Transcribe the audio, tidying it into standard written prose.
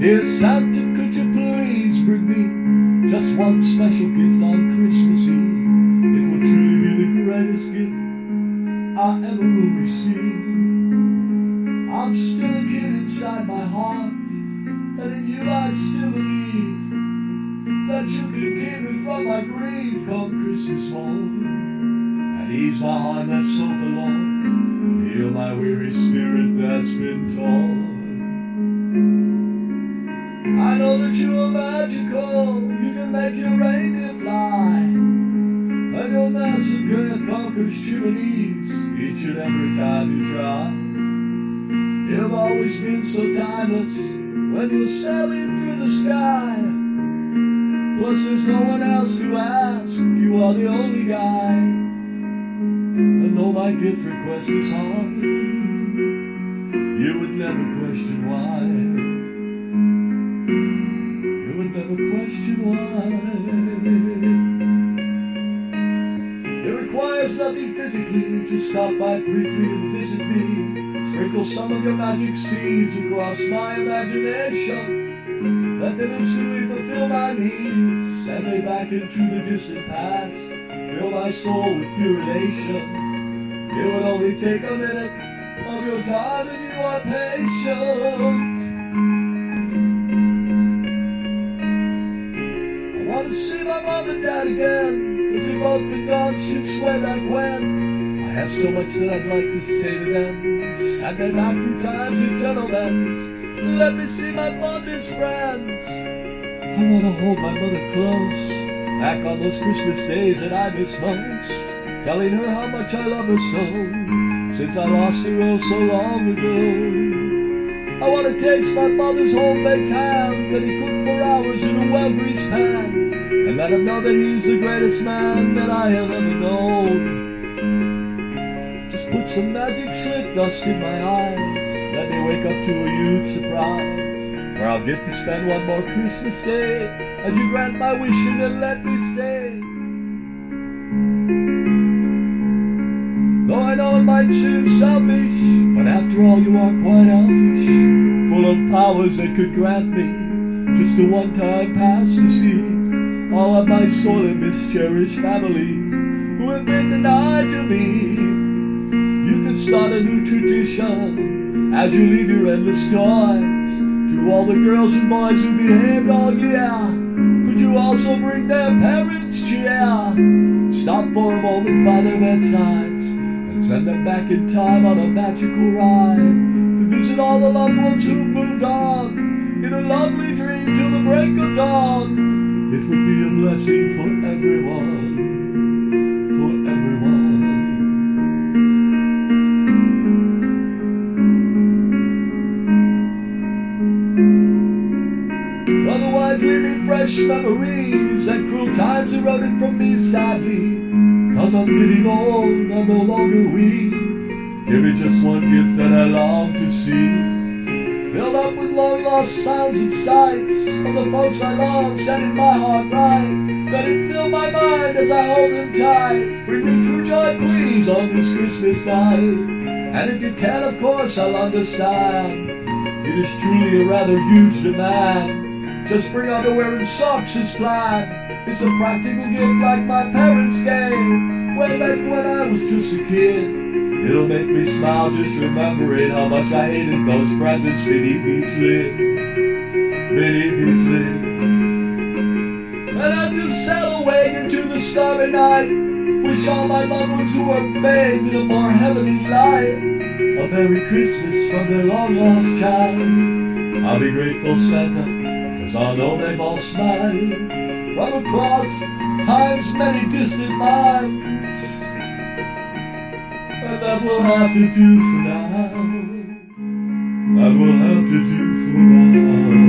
Dear Santa, could you please bring me just one special gift on Christmas Eve? It will truly be the greatest gift I ever will receive. I'm still a kid inside my heart, and in you I still believe that you can give me from my grave come Christmas morn, and ease my heart that's so forlorn, and heal my weary spirit that's been torn. I know that you are magical, you can make your reindeer fly, and your massive girth conquers chimneys each and every time you try. You've always been so timeless when you're sailing through the sky. Plus there's no one else to ask, you are the only guy. And though my gift request is hard, you would never question why. Never question why. It requires nothing physically, just stop by briefly and visit me. Sprinkle some of your magic seeds across my imagination, let them instantly fulfill my needs. Send me back into the distant past, fill my soul with pure elation. It would only take a minute of your time if you are patient. I want to see my mom and dad again, 'cause they've both been gone since way back when. I have so much that I'd like to say to them. Send me back through times and gentlemen. Let me see my fondest friends. I want to hold my mother close, back on those Christmas days that I miss most, telling her how much I love her so, since I lost her oh so long ago. I want to taste my father's homemade ham that he cooked for hours in a well-greased pan, and let him know that he's the greatest man that I have ever known. Just put some magic slip dust in my eyes, let me wake up to a huge surprise, where I'll get to spend one more Christmas day, as you grant my wish and then let me stay. Though I know it might seem selfish, but after all you are quite elfish, full of powers that could grant me just a one-time pass to see all of my sorely mischerished family who have been denied to me. You can start a new tradition as you leave your endless toys to all the girls and boys who behaved all year. Could you also bring their parents cheer? Stop for a moment by their bedsides and send them back in time on a magical ride to visit all the loved ones who moved on in a lovely dream till the break of dawn. It would be a blessing for everyone, for everyone. Otherwise leaving fresh memories and cruel times eroded from me sadly, 'cause I'm getting old, I'm no longer wee. Give me just one gift that I long to see, filled up with long-lost sounds and sights of the folks I love, setting my heart right. Let it fill my mind as I hold them tight. Bring me true joy, please, on this Christmas night. And if you can, of course, I'll understand. It is truly a rather huge demand. Just bring underwear and socks as planned. It's a practical gift like my parents gave way back when I was just a kid. It'll make me smile just remembering how much I hated those presents beneath each lid, beneath each lid. And as you sail away into the starry night, wish all my loved ones who are bathed in a more heavenly light a Merry Christmas from their long-lost child. I'll be grateful, Santa, 'cause I know they've all smiled from across time's many distant miles. That will have to do for now. That will have to do for now.